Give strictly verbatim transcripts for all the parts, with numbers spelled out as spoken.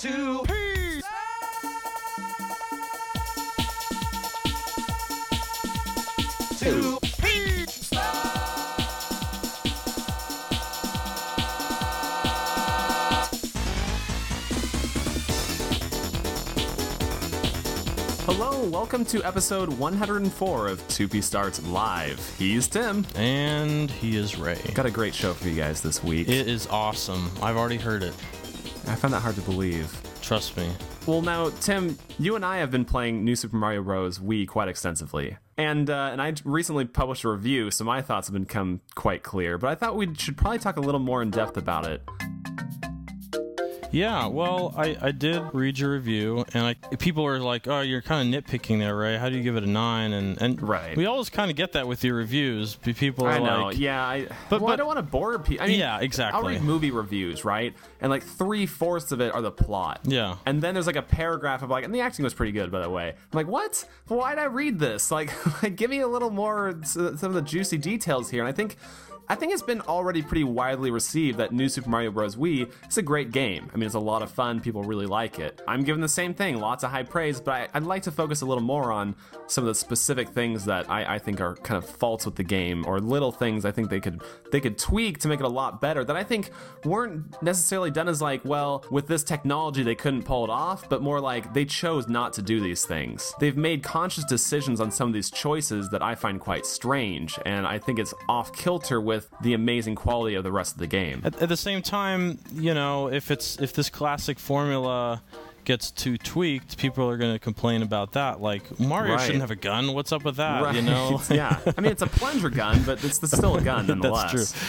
two, peace! Two, peace! Hello, welcome to episode one hundred four of two P Starts Live. He's Tim. And he is Ray. Got a great show for you guys this week. It is awesome. I've already heard it. I find that hard to believe. Trust me. Well, now, Tim, you and I have been playing New Super Mario Bros. Wii quite extensively. And uh, and I recently published a review, so my thoughts have become quite clear. But I thought we should probably talk a little more in depth about it. Yeah, well, I, I did read your review, and I, people are like, oh, you're kind of nitpicking there, right? How do you give it a nine? And, and right. We always kind of get that with your reviews. People are I know, like, yeah. I, but, well, but I don't want to bore people. I mean, yeah, exactly. I'll read movie reviews, right? And like three-fourths of it are the plot. Yeah. And then there's like a paragraph of like, and the acting was pretty good, by the way. I'm like, what? Why'd I read this? Like, like give me a little more, some of the juicy details here. And I think... I think it's been already pretty widely received that New Super Mario Bros. Wii is a great game. I mean, it's a lot of fun. People really like it. I'm giving the same thing, lots of high praise, but I, I'd like to focus a little more on some of the specific things that I, I think are kind of faults with the game, or little things I think they could they could tweak to make it a lot better that I think weren't necessarily done as like, well, with this technology they couldn't pull it off, but more like they chose not to do these things. They've made conscious decisions on some of these choices that I find quite strange, and I think it's off-kilter with the amazing quality of the rest of the game. At, at the same time, you know, if it's if this classic formula gets too tweaked, people are going to complain about that. Like, Mario right. shouldn't have a gun. What's up with that? Right. You know? Yeah. I mean, it's a plunger gun, but it's, it's still a gun nonetheless. That's true.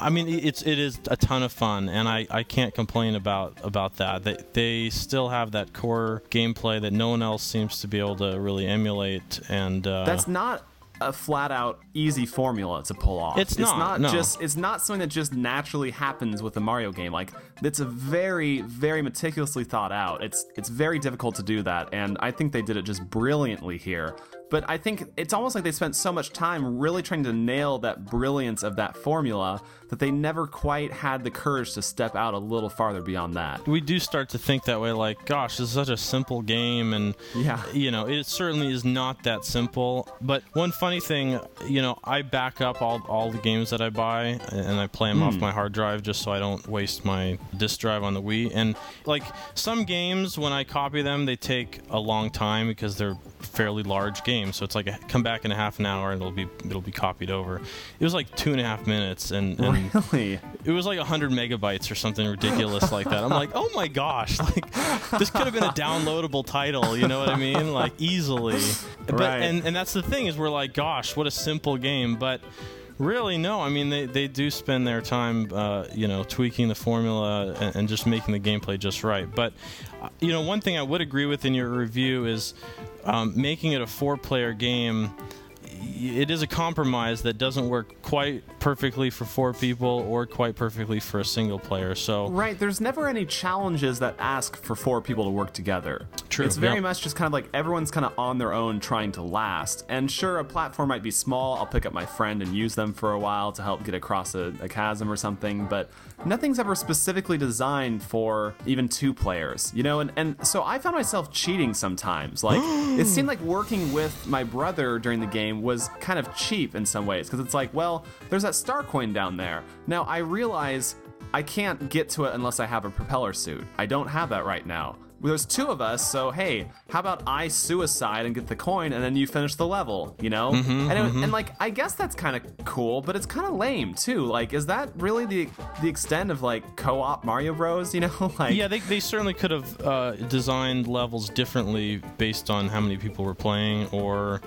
I mean, it's it is a ton of fun, and I, I can't complain about, about that. They they still have that core gameplay that no one else seems to be able to really emulate, and uh, that's not a flat-out easy formula to pull off. It's not, it's not no. just it's not something that just naturally happens with a Mario game. Like, it's a very, very meticulously thought out. It's it's very difficult to do that, and I think they did it just brilliantly here. But I think it's almost like they spent so much time really trying to nail that brilliance of that formula that they never quite had the courage to step out a little farther beyond that. We do start to think that way, like, gosh, this is such a simple game, and, yeah. you know, it certainly is not that simple. But one funny thing, you know, I back up all, all the games that I buy, and I play them mm. off my hard drive just so I don't waste my disk drive on the Wii. And, like, some games, when I copy them, they take a long time because they're fairly large game, so it's like a, come back in a half an hour and it'll be it'll be copied over. It was like two and a half minutes, and, and really, it was like a hundred megabytes or something ridiculous like that. I'm like, oh my gosh, like this could have been a downloadable title, you know what I mean? Like easily. But right. and and that's the thing is we're like, gosh, what a simple game, but. Really, no. I mean, they, they do spend their time, uh, you know, tweaking the formula and, and just making the gameplay just right. But, you know, one thing I would agree with in your review is um, making it a four-player game. It is a compromise that doesn't work quite perfectly for four people or quite perfectly for a single player. So right, there's never any challenges that ask for four people to work together. True. It's very yeah. much just kind of like everyone's kind of on their own trying to last. And sure, a platform might be small. I'll pick up my friend and use them for a while to help get across a, a chasm or something. But nothing's ever specifically designed for even two players, you know? And, and so I found myself cheating sometimes. Like, it seemed like working with my brother during the game was kind of cheap in some ways, because it's like, well, there's that star coin down there. Now I realize I can't get to it unless I have a propeller suit. I don't have that right now. There's two of us, so hey, how about I suicide and get the coin, and then you finish the level, you know? Mm-hmm, and, it, mm-hmm. and like, I guess that's kind of cool, but it's kind of lame too. Like, is that really the the extent of like co-op Mario Bros? You know, like yeah, they they certainly could have uh, designed levels differently based on how many people were playing, or.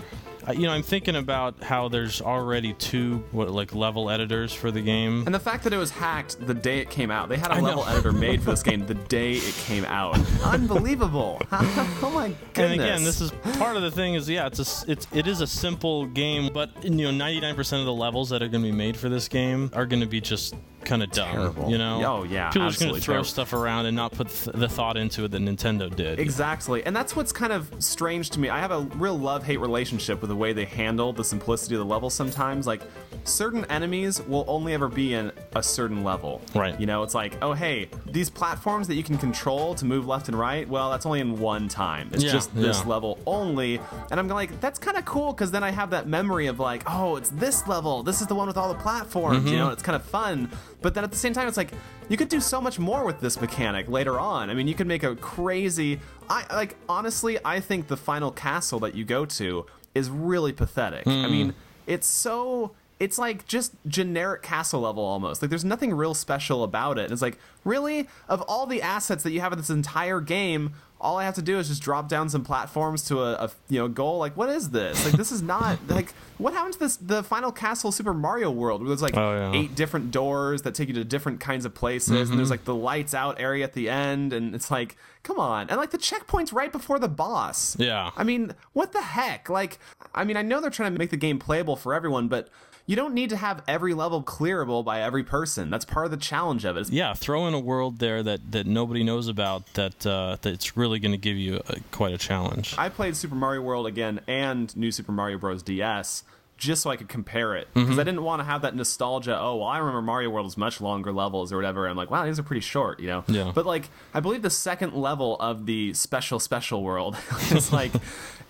You know, I'm thinking about how there's already two, what, like, level editors for the game. And the fact that it was hacked the day it came out. They had a I level know. editor made for this game the day it came out. Unbelievable. Oh, my goodness. And again, this is part of the thing is, yeah, it's a, it's, it is a simple game, but, you know, ninety-nine percent of the levels that are going to be made for this game are going to be just kind of dumb. Terrible. You know? Oh, yeah. People are just going to throw terrible. stuff around and not put th- the thought into it that Nintendo did. Exactly. You know? And that's what's kind of strange to me. I have a real love-hate relationship with the way they handle the simplicity of the level sometimes. Like, certain enemies will only ever be in a certain level. Right. You know, it's like, oh, hey, these platforms that you can control to move left and right, well, that's only in one time. It's yeah, just this yeah. level only. And I'm like, that's kind of cool, because then I have that memory of like, oh, it's this level. This is the one with all the platforms, mm-hmm. you know, it's kind of fun. But then at the same time, it's like, you could do so much more with this mechanic later on. I mean, you could make a crazy... I like honestly, I think the final castle that you go to is really pathetic. Mm. I mean, it's so... It's like just generic castle level almost. Like, there's nothing real special about it. And it's like, really? Of all the assets that you have in this entire game, all I have to do is just drop down some platforms to a, a you know goal. Like, what is this? Like, this is not like what happened to this the final castle Super Mario World, where there's like oh, yeah. eight different doors that take you to different kinds of places, mm-hmm. and there's like the lights out area at the end, and it's like, come on. And like the checkpoint's right before the boss. Yeah. I mean, what the heck? Like, I mean, I know they're trying to make the game playable for everyone, but you don't need to have every level clearable by every person. That's part of the challenge of it. Yeah, throw in a world there that, that nobody knows about, that uh, that's really going to give you a, quite a challenge. I played Super Mario World again and New Super Mario Bros. D S just so I could compare it, because mm-hmm. I didn't want to have that nostalgia, oh, well, I remember Mario World is much longer levels or whatever. I'm like, wow, these are pretty short, you know? Yeah. But, like, I believe the second level of the special, special world is, like,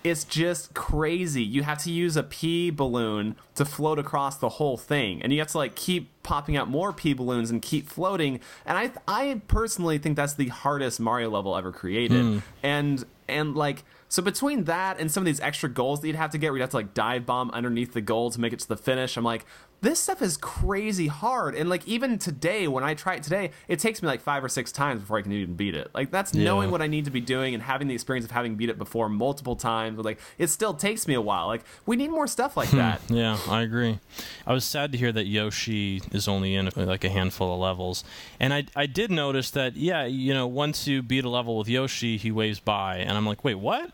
it's just crazy. You have to use a pee balloon to float across the whole thing, and you have to, like, keep popping out more pee balloons and keep floating. And I I personally think that's the hardest Mario level ever created. Mm. And, and, like... So between that and some of these extra goals that you'd have to get, where you'd have to like dive bomb underneath the goal to make it to the finish, I'm like, this stuff is crazy hard. And like even today, when I try it today, it takes me like five or six times before I can even beat it. Like that's yeah. knowing what I need to be doing and having the experience of having beat it before multiple times. But like it still takes me a while. Like we need more stuff like that. Yeah, I agree. I was sad to hear that Yoshi is only in like a handful of levels. And I I did notice that, yeah, you know, once you beat a level with Yoshi, he waves by. And I'm like, wait, what?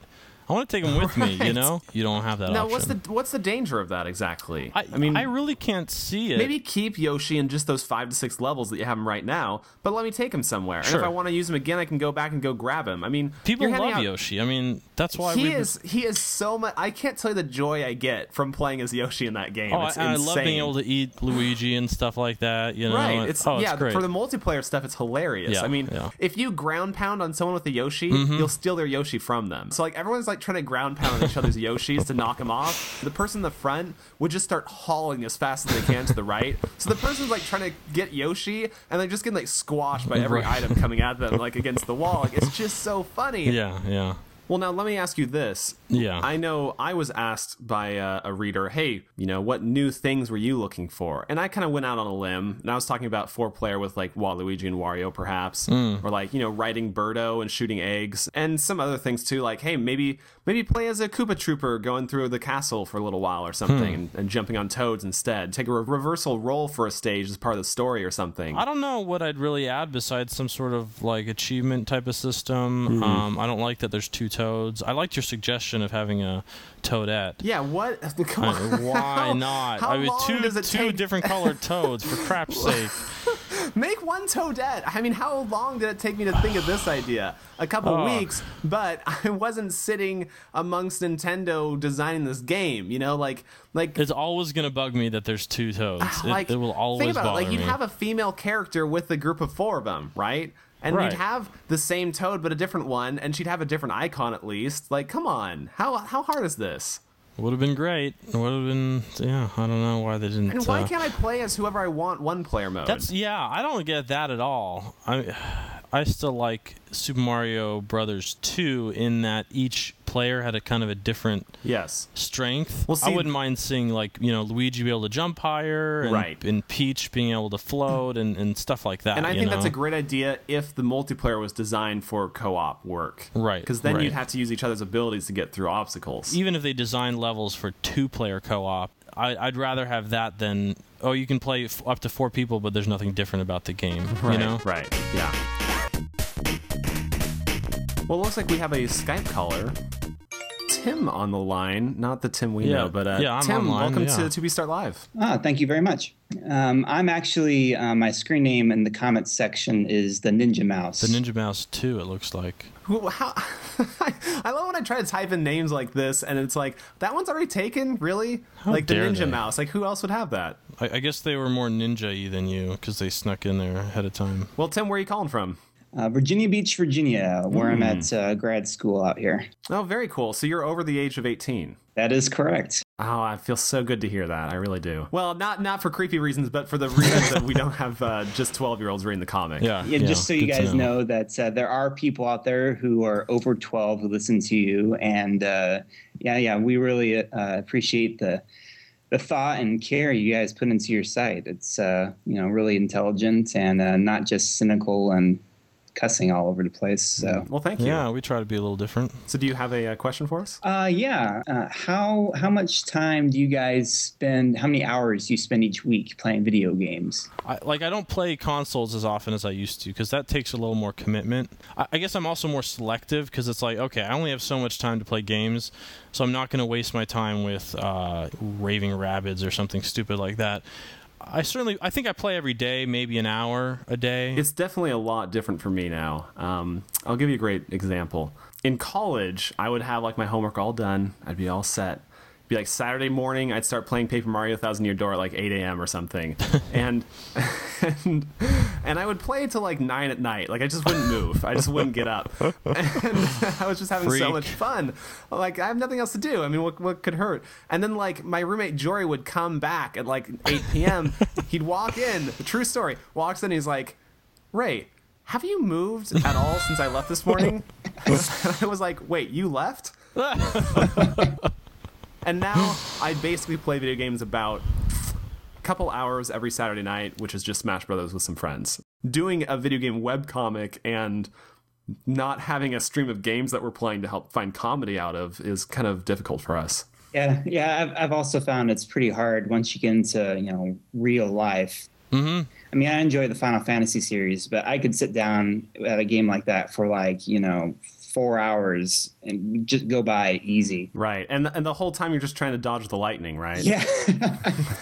I want to take them with right. me, you know? You don't have that now, option. Now, what's the what's the danger of that exactly? I, I mean, I really can't see it. Maybe keep Yoshi in just those five to six levels that you have him right now, but let me take him somewhere. Sure. And if I want to use him again, I can go back and go grab him. I mean, people love out, Yoshi. I mean, that's why he we is were... he is so much. I can't tell you the joy I get from playing as Yoshi in that game. Oh, it's I, I love being able to eat Luigi and stuff like that. You know, right? And, it's, oh, yeah, it's great. For the multiplayer stuff, it's hilarious. Yeah, I mean, yeah. if you ground pound on someone with a Yoshi, mm-hmm. you'll steal their Yoshi from them. So like everyone's like. Like trying to ground pound on each other's Yoshis to knock them off. The person in the front would just start hauling as fast as they can to the right. So the person's like trying to get Yoshi, and they're just getting like squashed by every item coming at them, like against the wall. Like, it's just so funny. Yeah, yeah. Well, now let me ask you this. Yeah. I know I was asked by uh, a reader, hey, you know, what new things were you looking for? And I kind of went out on a limb, and I was talking about four player with like Waluigi and Wario perhaps, mm. or like, you know, riding Birdo and shooting eggs and some other things too. Like, hey, maybe maybe play as a Koopa Trooper going through the castle for a little while or something hmm. and, and jumping on toads instead. Take a re- reversal roll for a stage as part of the story or something. I don't know what I'd really add besides some sort of like achievement type of system. Mm-hmm. Um, I don't like that there's two toads. I liked your suggestion of having a toadette. Yeah, what? Come on. I mean, why how, not? How I mean, long two, does it two take? different colored toads, for crap's sake. Make one toadette. I mean, how long did it take me to think of this idea? A couple oh. weeks, but I wasn't sitting amongst Nintendo designing this game, you know, like like it's always going to bug me that there's two toads. Like, it, it will always think about bother it. Like, you'd me. have a female character with a group of four of them, right? And right. you'd have the same toad, but a different one, and she'd have a different icon at least. Like, come on. How how hard is this? Would have been great. Would have been, yeah, I don't know why they didn't. And why uh, can't I play as whoever I want one player mode? That's, yeah, I don't get that at all. I I still like Super Mario Brothers two in that each player had a kind of a different yes. strength. Well, see, I wouldn't mind seeing, like, you know, Luigi be able to jump higher and, right. and Peach being able to float and, and stuff like that. And I you think know? that's a great idea if the multiplayer was designed for co-op work. Right. Because then right. you'd have to use each other's abilities to get through obstacles. Even if they designed levels for two-player co-op, I, I'd rather have that than, oh, you can play f- up to four people, but there's nothing different about the game. Right, you know? Right, yeah. Well, it looks like we have a Skype caller. Tim on the line. Not the Tim we yeah. know, but uh, yeah, Tim, online, welcome yeah. to two P Start Live. Ah, thank you very much. Um, I'm actually, uh, my screen name in the comments section is the Ninja Mouse. The Ninja Mouse two, it looks like. Well, how, I love when I try to type in names like this, and it's like, that one's already taken? Really? How like the Ninja they? Mouse. Like, who else would have that? I, I guess they were more ninja-y than you, because they snuck in there ahead of time. Well, Tim, where are you calling from? Uh, Virginia Beach, Virginia, where mm. I'm at uh, grad school out here. Oh, very cool. So you're over the age of eighteen. That is correct. Oh, I feel so good to hear that. I really do. Well, not not for creepy reasons, but for the reasons that we don't have uh, just twelve-year-olds reading the comic. Yeah, yeah, yeah just so you guys know. know that uh, there are people out there who are over twelve who listen to you. And, uh, yeah, yeah, we really uh, appreciate the the thought and care you guys put into your site. It's, uh, you know, really intelligent and uh, not just cynical and cussing all over the place. So well, thank you. Yeah, we try to be a little different. So do you have a, a question for us? Uh, yeah. Uh, how how much time do you guys spend, how many hours do you spend each week playing video games? I, like, I don't play consoles as often as I used to because that takes a little more commitment. I, I guess I'm also more selective because it's like, okay, I only have so much time to play games, so I'm not going to waste my time with uh, raving rabbids or something stupid like that. I certainly, I think I play every day, maybe an hour a day. It's definitely a lot different for me now. Um, I'll give you a great example. In college, I would have like my homework all done. I'd be all set. It'd be like Saturday morning, I'd start playing Paper Mario Thousand Year Door at like eight a.m. or something. and, and and I would play till like nine at night. Like I just wouldn't move. I just wouldn't get up. And I was just having Freak. so much fun. Like I have nothing else to do. I mean, what what could hurt? And then like my roommate Jory would come back at like eight p.m. He'd walk in. True story. Walks in. He's like, Ray, have you moved at all since I left this morning? And I was like, wait, you left? And now I basically play video games about a couple hours every Saturday night, which is just Smash Brothers with some friends. Doing a video game webcomic and not having a stream of games that we're playing to help find comedy out of is kind of difficult for us. Yeah, yeah. I've, I've also found it's pretty hard once you get into, you know, real life. Mm-hmm. I mean, I enjoy the Final Fantasy series, but I could sit down at a game like that for like, you know, four hours and just go by easy. Right. And and the whole time you're just trying to dodge the lightning, right? Yeah.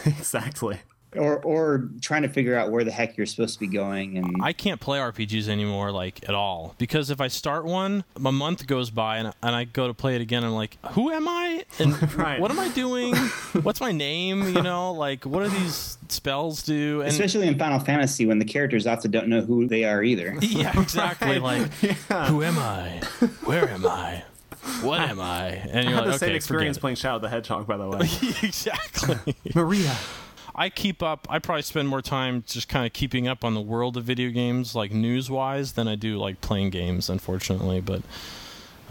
Exactly. Or or trying to figure out where the heck you're supposed to be going. And I can't play R P Gs anymore, like, at all. Because if I start one, a month goes by, and, and I go to play it again, and I'm like, who am I? And right. What am I doing? What's my name? You know, like, what do these spells do? And especially in Final Fantasy, when the characters often don't know who they are either. Yeah, exactly. Right. Like, yeah. Who am I? Where am I? What am I? And you're I had like, the same okay, experience playing Shadow the Hedgehog, by the way. Exactly. Maria. I keep up, I probably spend more time just kind of keeping up on the world of video games, like news-wise, than I do like playing games, unfortunately, but...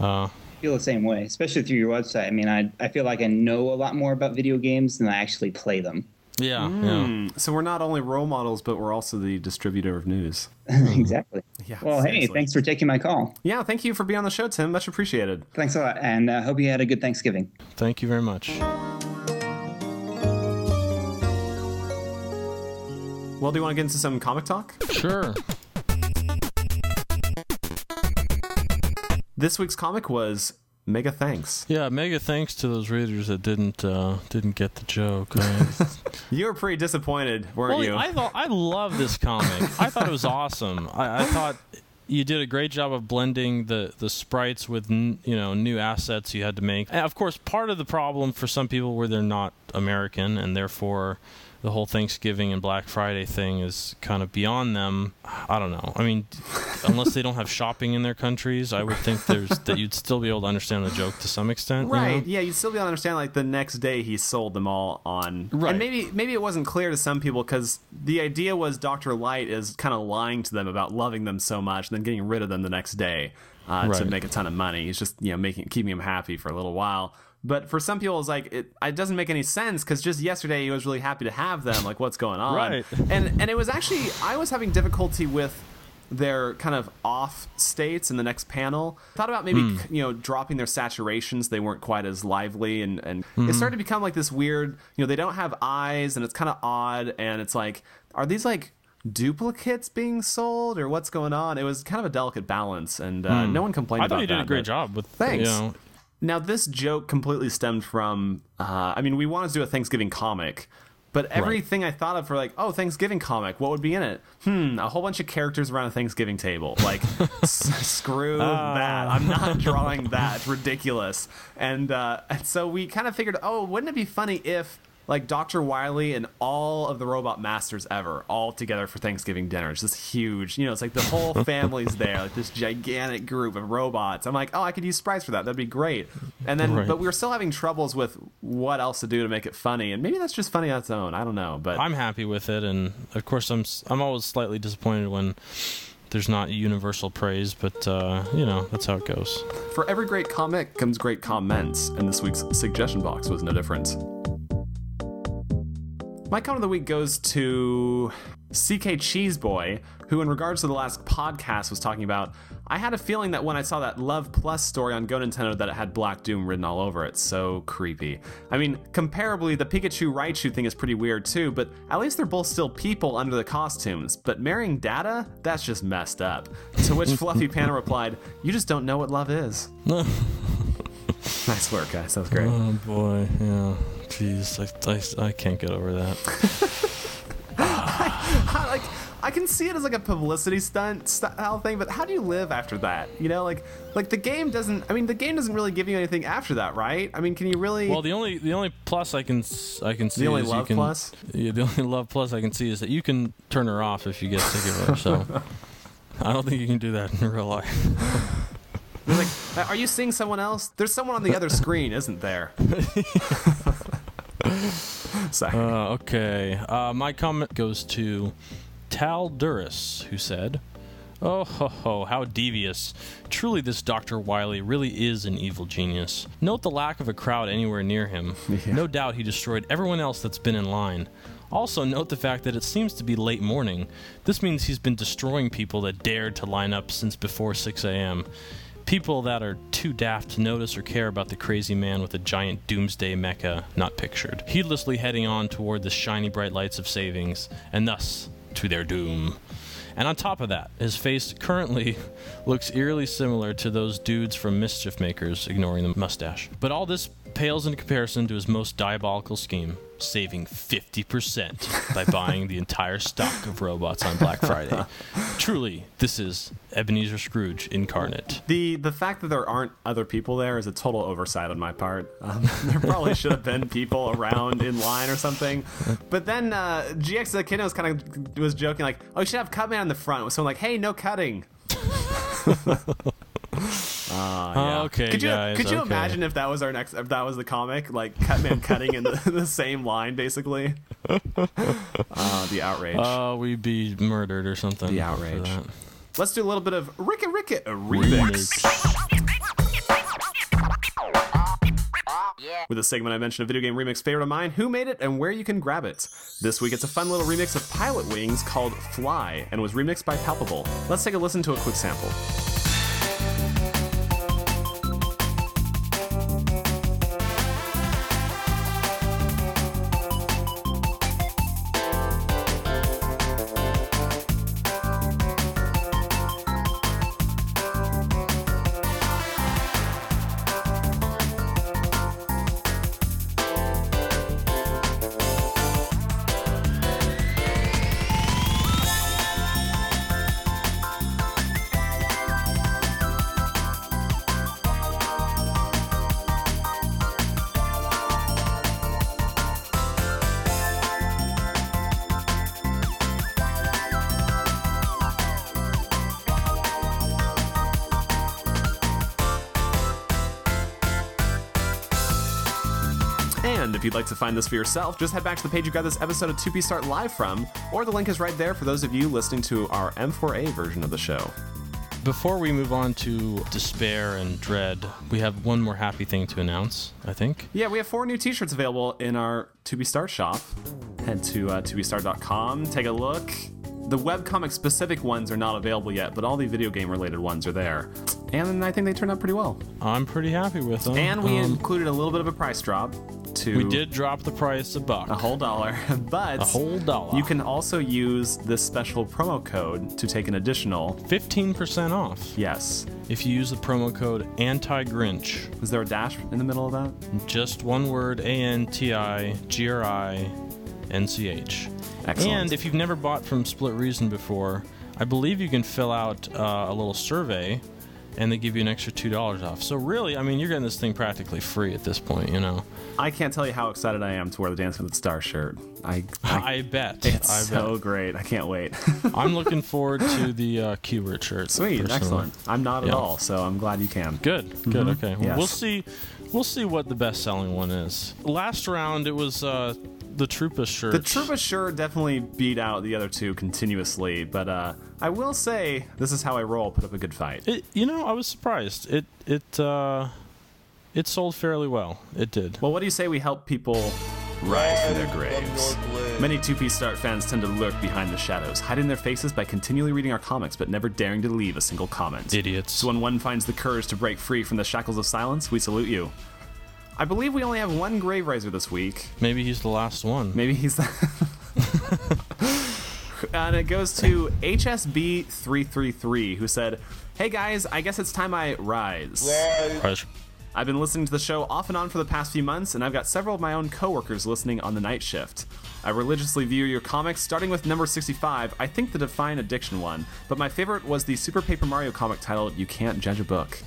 Uh, I feel the same way, especially through your website. I mean, I I feel like I know a lot more about video games than I actually play them. Yeah, mm. yeah. So we're not only role models, but we're also the distributor of news. Exactly. Yeah, well, seriously. Hey, thanks for taking my call. Yeah, thank you for being on the show, Tim. Much appreciated. Thanks a lot, and I uh, hope you had a good Thanksgiving. Thank you very much. Well, do you want to get into some comic talk? Sure. This week's comic was Mega Thanks. Yeah, Mega Thanks to those readers that didn't uh, didn't get the joke. Right? You were pretty disappointed, weren't well, you? I thought I love this comic. I thought it was awesome. I, I thought you did a great job of blending the, the sprites with n- you know new assets you had to make. And of course, part of the problem for some people were they're not American and therefore the whole Thanksgiving and Black Friday thing is kind of beyond them. I don't know. I mean, unless they don't have shopping in their countries, I would think there's that you'd still be able to understand the joke to some extent. Right. You know? Yeah, you'd still be able to understand, like, the next day he sold them all on. Right. And maybe, maybe it wasn't clear to some people because the idea was Doctor Light is kind of lying to them about loving them so much and then getting rid of them the next day uh, right. to make a ton of money. He's just, you know, making keeping them happy for a little while. But for some people, it's like, it, it doesn't make any sense because just yesterday he was really happy to have them. Like, what's going on? Right. And and it was actually, I was having difficulty with their kind of off states in the next panel. Thought about maybe, mm. you know, dropping their saturations. They weren't quite as lively. And, and mm-hmm. it started to become like this weird, you know, they don't have eyes and it's kind of odd. And it's like, are these like duplicates being sold or what's going on? It was kind of a delicate balance. And uh, mm. no one complained about that. I thought you did a great job with, thanks. You know, Now, this joke completely stemmed from, uh, I mean, we wanted to do a Thanksgiving comic, but everything right. I thought of for like, oh, Thanksgiving comic, what would be in it? Hmm, a whole bunch of characters around a Thanksgiving table. Like, s- screw uh. that. I'm not drawing that. It's ridiculous. And, uh, and so we kind of figured, oh, wouldn't it be funny if, like, Doctor Wily and all of the Robot Masters ever, all together for Thanksgiving dinner. It's this huge, you know, it's like the whole family's there, like this gigantic group of robots. I'm like, oh, I could use Sprites for that. That'd be great. And then, right. but we were still having troubles with what else to do to make it funny. And maybe that's just funny on its own. I don't know. But I'm happy with it. And of course, I'm I'm always slightly disappointed when there's not universal praise, but, uh, you know, that's how it goes. For every great comic comes great comments. And this week's suggestion box was no different. My comment of the week goes to C K Cheeseboy, who in regards to the last podcast was talking about, I had a feeling that when I saw that Love Plus story on Go Nintendo that it had Black Doom written all over it. So creepy. I mean, comparably, the Pikachu Raichu thing is pretty weird too, but at least they're both still people under the costumes. But marrying data? That's just messed up. To which Fluffy Panda replied, you just don't know what love is. Nice work, guys. That was great. Oh, boy. Yeah. Jeez, I, I, I can't get over that. I, I, like, I can see it as like a publicity stunt style thing, but how do you live after that? You know, like, like the game doesn't. I mean, the game doesn't really give you anything after that, right? I mean, can you really? Well, the only the only plus I can I can see the only is love you can, plus. Yeah, the only love plus I can see is that you can turn her off if you get sick of her. So I don't think you can do that in real life. Like, are you seeing someone else? There's someone on the other screen, isn't there? Sorry. Uh, okay. Uh, my comment goes to Tal Duras, who said, oh, ho, ho, how devious. Truly, this Doctor Wily really is an evil genius. Note the lack of a crowd anywhere near him. Yeah. No doubt he destroyed everyone else that's been in line. Also, note the fact that it seems to be late morning. This means he's been destroying people that dared to line up since before six a.m. People that are too daft to notice or care about the crazy man with a giant doomsday mecha not pictured, heedlessly heading on toward the shiny bright lights of savings, and thus to their doom. And on top of that, his face currently looks eerily similar to those dudes from Mischief Makers, ignoring the mustache. But all this pales in comparison to his most diabolical scheme, saving fifty percent by buying the entire stock of robots on Black Friday. Truly, this is Ebenezer Scrooge incarnate. The the fact that there aren't other people there is a total oversight on my part. Um, there probably should have been people around in line or something. But then uh, G X the Kid was kind of was joking like, oh, you should have Cut Man in the front with someone like, hey, no cutting. Uh, yeah. uh, okay, could you guys, could you okay. imagine if that was our next if that was the comic, like Cut Man cutting in the, the same line basically? Uh, the outrage. Uh, we'd be murdered or something. The outrage. Let's do a little bit of Ricky Ricky remix. With a segment I mentioned, a video game remix favorite of mine, who made it and where you can grab it. This week it's a fun little remix of Pilot Wings called Fly and was remixed by Palpable. Let's take a listen to a quick sample. If you'd like to find this for yourself, just head back to the page you got this episode of two P Start live from, or the link is right there for those of you listening to our M four A version of the show. Before we move on to despair and dread, we have one more happy thing to announce, I think. Yeah, we have four new t-shirts available in our two P Start shop. Head to uh, two P Start dot com, take a look. The webcomic specific ones are not available yet, but all the video game related ones are there. And I think they turned out pretty well. I'm pretty happy with them. And we um, included a little bit of a price drop. To we did drop the price a buck. A whole dollar. But a whole dollar. You can also use this special promo code to take an additional fifteen percent off. Yes. If you use the promo code ANTIGRINCH. Is there a dash in the middle of that? Just one word, A N T I G R I N C H. Excellent. And if you've never bought from Split Reason before, I believe you can fill out uh, a little survey, and they give you an extra two dollars off. So really, I mean, you're getting this thing practically free at this point, you know. I can't tell you how excited I am to wear the Dancing with the Stars shirt. I I, I bet. It's I so bet. great. I can't wait. I'm looking forward to the uh, Q-Bert shirt. Sweet. Personally. Excellent. I'm not yeah. at all, so I'm glad you can. Good. Mm-hmm. Good. Okay. Yes. We'll see We'll see what the best-selling one is. Last round, it was... Uh, The Troopa shirt. The Troopa shirt definitely beat out the other two continuously, but uh, I will say this is how I roll. Put up a good fight. It, you know, I was surprised. It it uh, it sold fairly well. It did. Well, what do you say we help people rise from their graves? Many two P Start fans tend to lurk behind the shadows, hiding their faces by continually reading our comics but never daring to leave a single comment. Idiots. So when one finds the courage to break free from the shackles of silence, we salute you. I believe we only have one grave raiser this week. Maybe he's the last one. Maybe he's the... And it goes to H S B three three three, who said, "Hey guys, I guess it's time I rise. Rise. I've been listening to the show off and on for the past few months, and I've got several of my own coworkers listening on the night shift. I religiously view your comics, starting with number sixty-five, I think the Define Addiction one, but my favorite was the Super Paper Mario comic titled You Can't Judge a Book.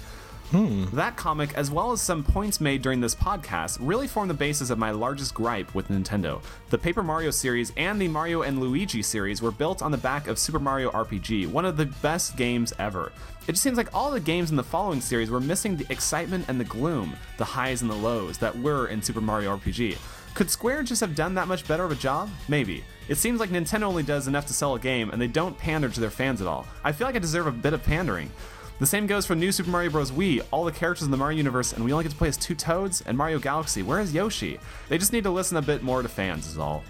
Hmm. That comic, as well as some points made during this podcast, really form the basis of my largest gripe with Nintendo. The Paper Mario series and the Mario and Luigi series were built on the back of Super Mario R P G, one of the best games ever. It just seems like all the games in the following series were missing the excitement and the gloom, the highs and the lows that were in Super Mario R P G. Could Square just have done that much better of a job? Maybe. It seems like Nintendo only does enough to sell a game, and they don't pander to their fans at all. I feel like I deserve a bit of pandering. The same goes for New Super Mario Bros. Wii, all the characters in the Mario universe, and we only get to play as two Toads, and Mario Galaxy, where is Yoshi? They just need to listen a bit more to fans is all."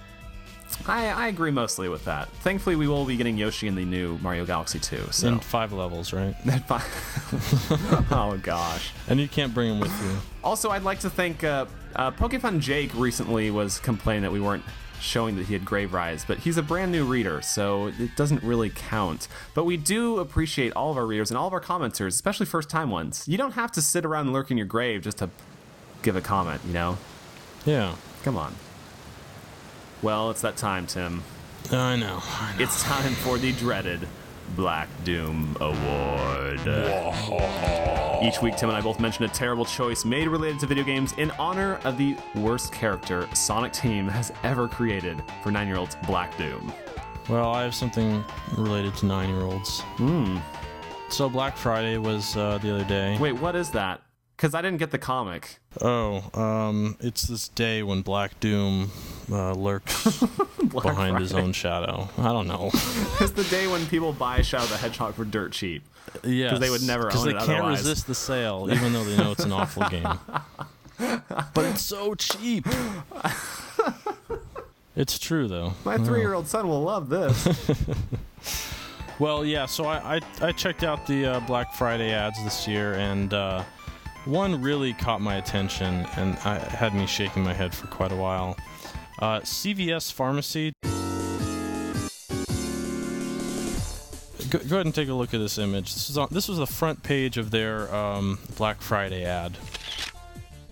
I, I agree mostly with that. Thankfully, we will be getting Yoshi in the new Mario Galaxy two. So. In five levels, right? Five. Oh, gosh. And you can't bring him with you. Also, I'd like to thank uh, uh, Pokefun Jake recently was complaining that we weren't showing that he had grave rise, but he's a brand new reader, so it doesn't really count. But we do appreciate all of our readers and all of our commenters, especially first time ones. You don't have to sit around and lurk in your grave just to give a comment, you know? Yeah. Come on. Well, it's that time, Tim. I know. I know. It's time for the dreaded Black Doom Award. Whoa. Each week, Tim and I both mention a terrible choice made related to video games in honor of the worst character Sonic Team has ever created for nine-year-olds Black Doom. Well, I have something related to nine-year-olds. Mm. So Black Friday was uh, the other day. Wait, what is that? Because I didn't get the comic. Oh, um, it's this day when Black Doom uh, lurks behind Friday. His own shadow. I don't know. It's the day when people buy Shadow the Hedgehog for dirt cheap. Yeah, because they would never own it otherwise. Because they can't resist the sale, even though they know it's an awful game. But it's so cheap. It's true, though. My three-year-old oh. son will love this. Well, yeah, so I, I, I checked out the uh, Black Friday ads this year, and... Uh, One really caught my attention and I, had me shaking my head for quite a while. Uh, C V S Pharmacy. Go, go ahead and take a look at this image. This is on, this was the front page of their um, Black Friday ad.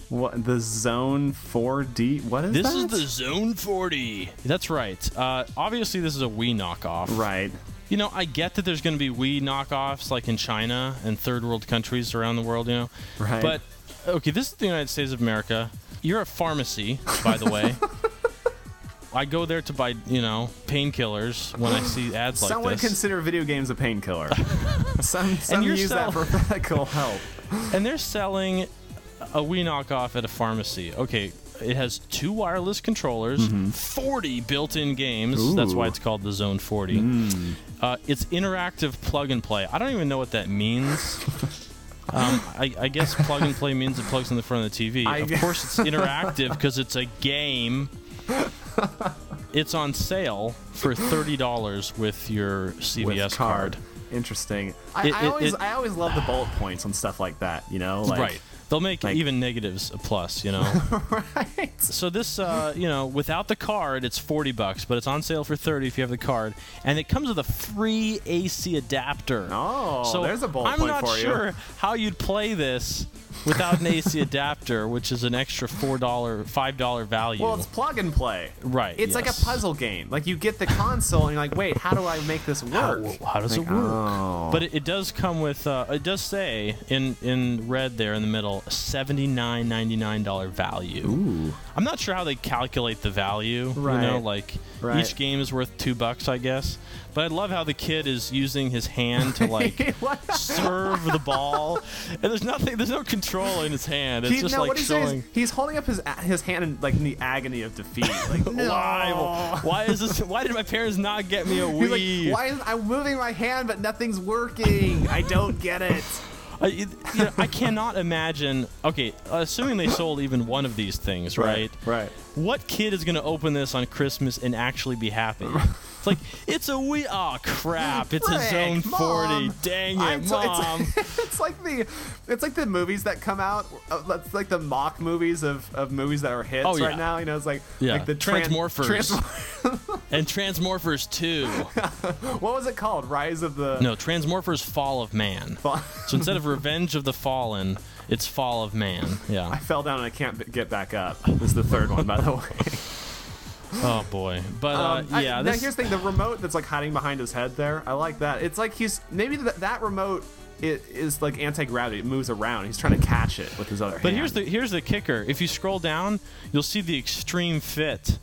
What, the Zone four D? What is this that? This is the Zone forty. That's right. Uh, obviously, this is a Wii knockoff. Right. You know, I get that there's going to be Wii knockoffs, like in China and third world countries around the world, you know. Right. But, okay, this is the United States of America. You're a pharmacy, by the way. I go there to buy, you know, painkillers when I see ads like Someone this. Someone consider video games a painkiller. some some and use sell- that for medical help. And they're selling a Wii knockoff at a pharmacy. Okay, it has two wireless controllers, mm-hmm. forty built-in games. Ooh. That's why it's called the Zone forty. Mm. Uh, it's interactive plug-and-play. I don't even know what that means. um, I, I guess plug-and-play means it plugs in the front of the T V. I of guess. course, it's interactive because it's a game. it's on sale for thirty dollars with your C V S with card. card. Interesting. I, it, I always it, I always love the bullet points on stuff like that, you know? Like, right. They'll make like, even negatives a plus, you know? Right. So this, uh, you know, without the card, it's forty bucks, but it's on sale for thirty if you have the card. And it comes with a free A C adapter. Oh, so there's a bullet I'm point for you. I'm not sure how you'd play this without an A C adapter, which is an extra four dollars, five dollars value. Well, it's plug and play. Right. It's yes. like a puzzle game. Like, you get the console, and you're like, wait, how do I make this work? How, how does like, it work? Oh. But it, it does come with, uh, it does say in, in red there in the middle, seventy-nine ninety-nine value. Ooh. I'm not sure how they calculate the value. Right. You know, like, right. each game is worth two bucks, I guess. But I love how the kid is using his hand to like serve the ball, and there's nothing, there's no control in his hand. It's he, just no, like showing. He's, he's holding up his his hand in like in the agony of defeat. Like, no. why? Why is this? Why did my parents not get me a Wii? He's like, why is I'm moving my hand, but nothing's working? I don't get it. I, you know, I cannot imagine. Okay, assuming they sold even one of these things, right? Right. right. What kid is going to open this on Christmas and actually be happy? It's like, it's a Wii. Oh, crap. It's Frick, a Zone forty. Mom. Dang it, I'm so, Mom. It's, it's, like the, it's like the movies that come out. It's like the mock movies of, of movies that are hits oh, yeah. right now. You know, it's like, yeah. like the trans- Transmorphers. Transmor- and Transmorphers two. What was it called? Rise of the... No, Transmorphers Fall of Man. Fall- so instead of Revenge of the Fallen... It's Fall of Man, yeah. I fell down and I can't get back up. This is the third one, by the way. Oh, boy. But, um, uh, yeah. I, this... Now, here's the thing. The remote that's, like, hiding behind his head there, I like that. It's like he's... Maybe th- that remote is, is, like, anti-gravity. It moves around. He's trying to catch it with his other hand. But here's the, here's the kicker. If you scroll down, you'll see the Extreme Fit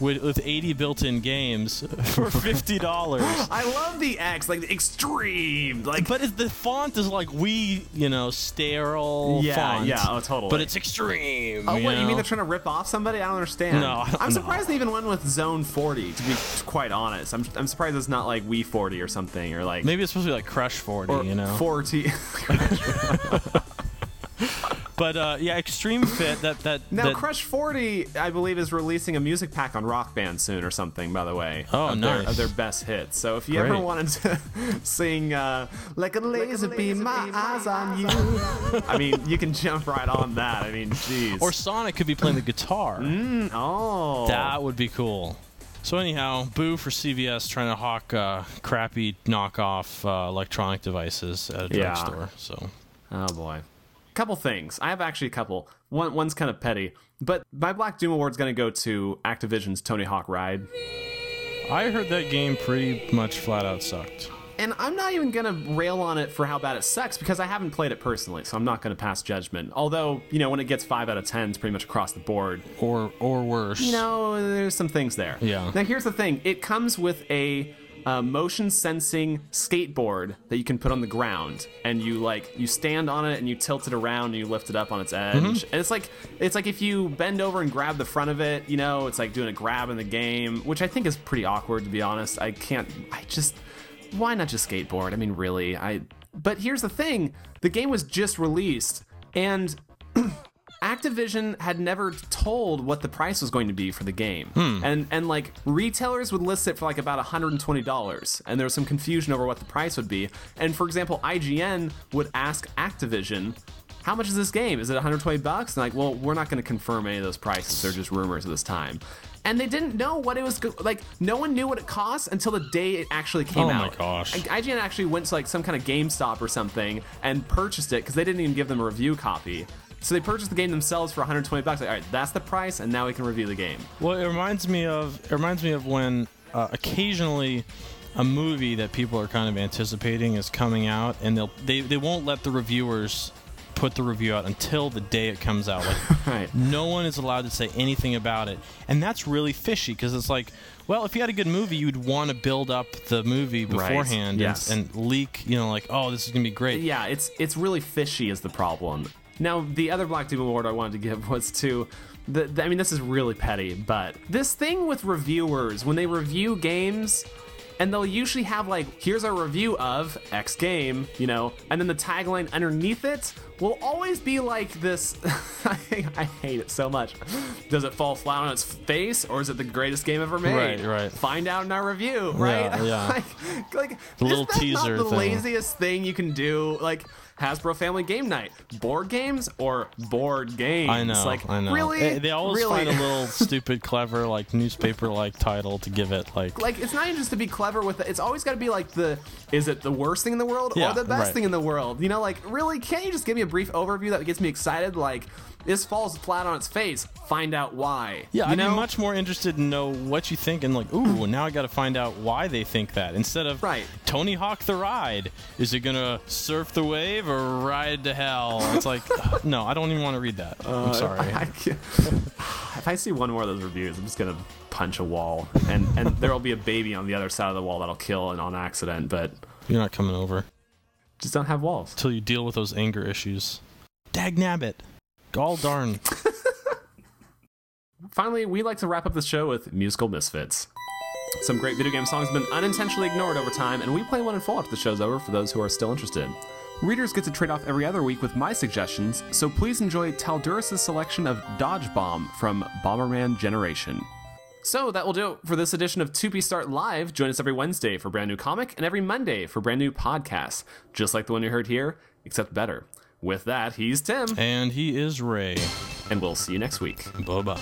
with, with eighty built-in games for fifty dollars. I love the X, like the extreme. Like, but it, the font is like Wii, you know, sterile yeah, font. Yeah, yeah, oh, totally. But it's extreme. Oh, you what, know? You mean they're trying to rip off somebody? I don't understand. No, I don't I'm surprised know. They even went with Zone forty, to be quite honest. I'm I'm surprised it's not like Wii forty or something. Or like maybe it's supposed to be like Crush forty, or you know? forty. But, uh, yeah, Extreme Fit, that... that now, that, Crush forty, I believe, is releasing a music pack on Rock Band soon or something, by the way. Oh, of nice. Their, of their best hits. So if you Great. ever wanted to sing, uh, like a laser, like a laser beam, my, beam, my eyes on you. I mean, you can jump right on that. I mean, jeez. Or Sonic could be playing the guitar. Mm, oh. That would be cool. So anyhow, boo for C V S trying to hawk uh, crappy knockoff uh, electronic devices at a drugstore. Yeah. So. Oh, boy. Couple things. I have actually a couple. One one's kind of petty, but my Black Doom award's going to go to Activision's Tony Hawk Ride. I heard that game pretty much flat out sucked. And I'm not even going to rail on it for how bad it sucks because I haven't played it personally, so I'm not going to pass judgment. Although, you know, when it gets five out of ten, it's pretty much across the board. Or or worse. You know, there's some things there. Yeah. Now, here's the thing. It comes with a... Uh, motion sensing skateboard that you can put on the ground, and you like you stand on it and you tilt it around and you lift it up on its edge, mm-hmm. and it's like it's like if you bend over and grab the front of it, you know, it's like doing a grab in the game, which I think is pretty awkward, to be honest. I can't. I just why not just skateboard? I mean, really. I. But here's the thing: the game was just released, and Activision had never told what the price was going to be for the game. Hmm. And and like retailers would list it for like about one hundred twenty dollars, and there was some confusion over what the price would be. And for example, I G N would ask Activision, how much is this game? Is it one hundred twenty bucks? And like, well, we're not going to confirm any of those prices. They're just rumors at this time. And they didn't know what it was, like, no one knew what it cost until the day it actually came out. Oh my gosh. I G N actually went to like some kind of GameStop or something and purchased it because they didn't even give them a review copy. So they purchased the game themselves for one hundred twenty bucks. Like, all right, that's the price, and now we can review the game. Well, it reminds me of it reminds me of when uh, occasionally a movie that people are kind of anticipating is coming out, and they'll they, they won't let the reviewers put the review out until the day it comes out. Like, right. No one is allowed to say anything about it, and that's really fishy because it's like, well, if you had a good movie, you'd want to build up the movie beforehand right. yes. and, and leak, you know, like, oh, this is gonna be great. Yeah, it's it's really fishy is the problem. Now, the other Black Doom award I wanted to give was to, the, the, I mean, this is really petty, but this thing with reviewers, when they review games, and they'll usually have like, here's a review of X game, you know, and then the tagline underneath it will always be like this. I hate it so much. Does it fall flat on its face, or is it the greatest game ever made? Right, right. Find out in our review, right? Yeah, yeah. like, like the little teaser not the thing. Laziest thing you can do? Like Hasbro Family Game Night, board games or board games? I know, like, I know. Really, they, they always really? find a little stupid, clever, like newspaper-like title to give it. Like, like it's not even just to be clever with it. It's always got to be like the, is it the worst thing in the world yeah, or the best right. thing in the world? You know, like really, can't you just give me a brief overview that gets me excited? Like, this falls flat on its face. Find out why. Yeah, you I'd know? be much more interested in know what you think and like, ooh, now I got to find out why they think that. Instead of right. Tony Hawk the Ride. Is it gonna surf the wave or ride to hell? It's like, no, I don't even want to read that. Uh, I'm sorry. I, I if I see one more of those reviews, I'm just gonna punch a wall, and and there will be a baby on the other side of the wall that'll kill and on accident. But you're not coming over. Just don't have walls till you deal with those anger issues. Dagnabbit. Gall darn. Finally, we like to wrap up the show with Musical Misfits. Some great video game songs have been unintentionally ignored over time, and we play one in full after the show's over for those who are still interested. Readers get to trade off every other week with my suggestions, so please enjoy Talduras' selection of Dodge Bomb from Bomberman Generation. So that will do it for this edition of two P Start Live. Join us every Wednesday for brand new comic and every Monday for brand new podcasts, just like the one you heard here, except better. With that, he's Tim. And he is Ray. And we'll see you next week. Bye-bye.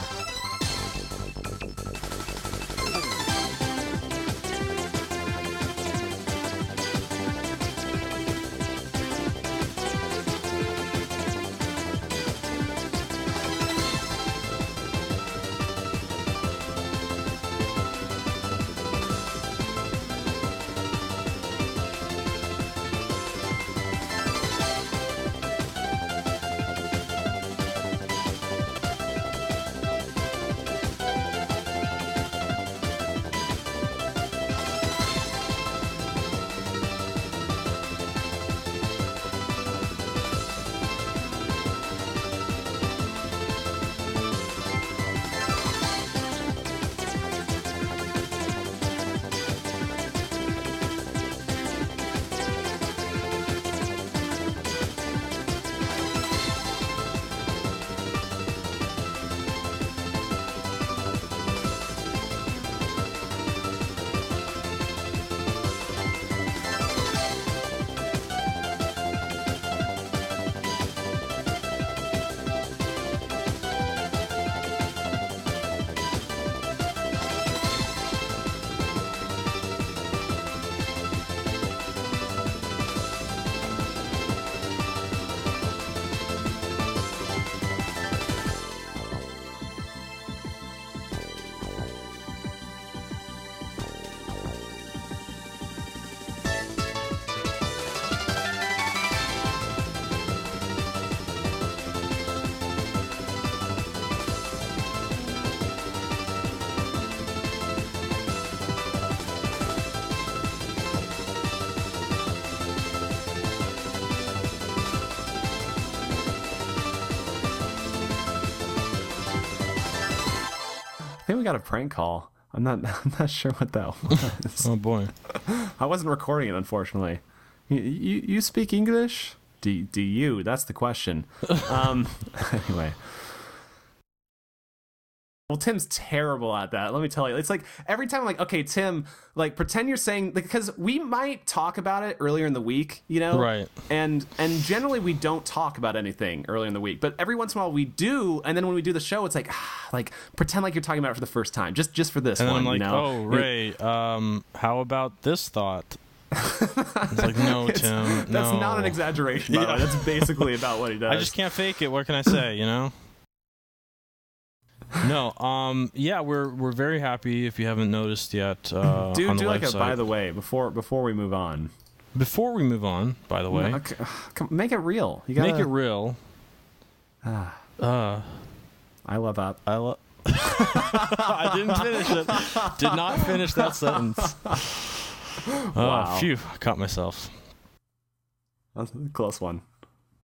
Got a prank call. I'm not I'm not sure what that was. Oh boy. I wasn't recording it, unfortunately. You you, you speak English? Do, do you? That's the question. Um anyway. Well, Tim's terrible at that. Let me tell you. It's like every time I'm like, okay, Tim, like pretend you're saying, because like, we might talk about it earlier in the week, you know? Right. And and generally we don't talk about anything earlier in the week, but every once in a while we do. And then when we do the show, it's like, ah, like pretend like you're talking about it for the first time, just just for this and one. And I'm like, you know? Oh, Ray, um, how about this thought? It's like, no, it's, Tim. That's no. not an exaggeration. By yeah. the way. That's basically about what he does. I just can't fake it. What can I say? You know. No, um, yeah, we're we're very happy. If you haven't noticed yet, uh, do on the do like a by the way before before we move on. Before we move on, by the way, no, okay. Make it real. You gotta make it real. Ah, uh, I love up. I love. I didn't finish it. Did not finish that sentence. Wow. Uh, phew, I caught myself. That's a close one.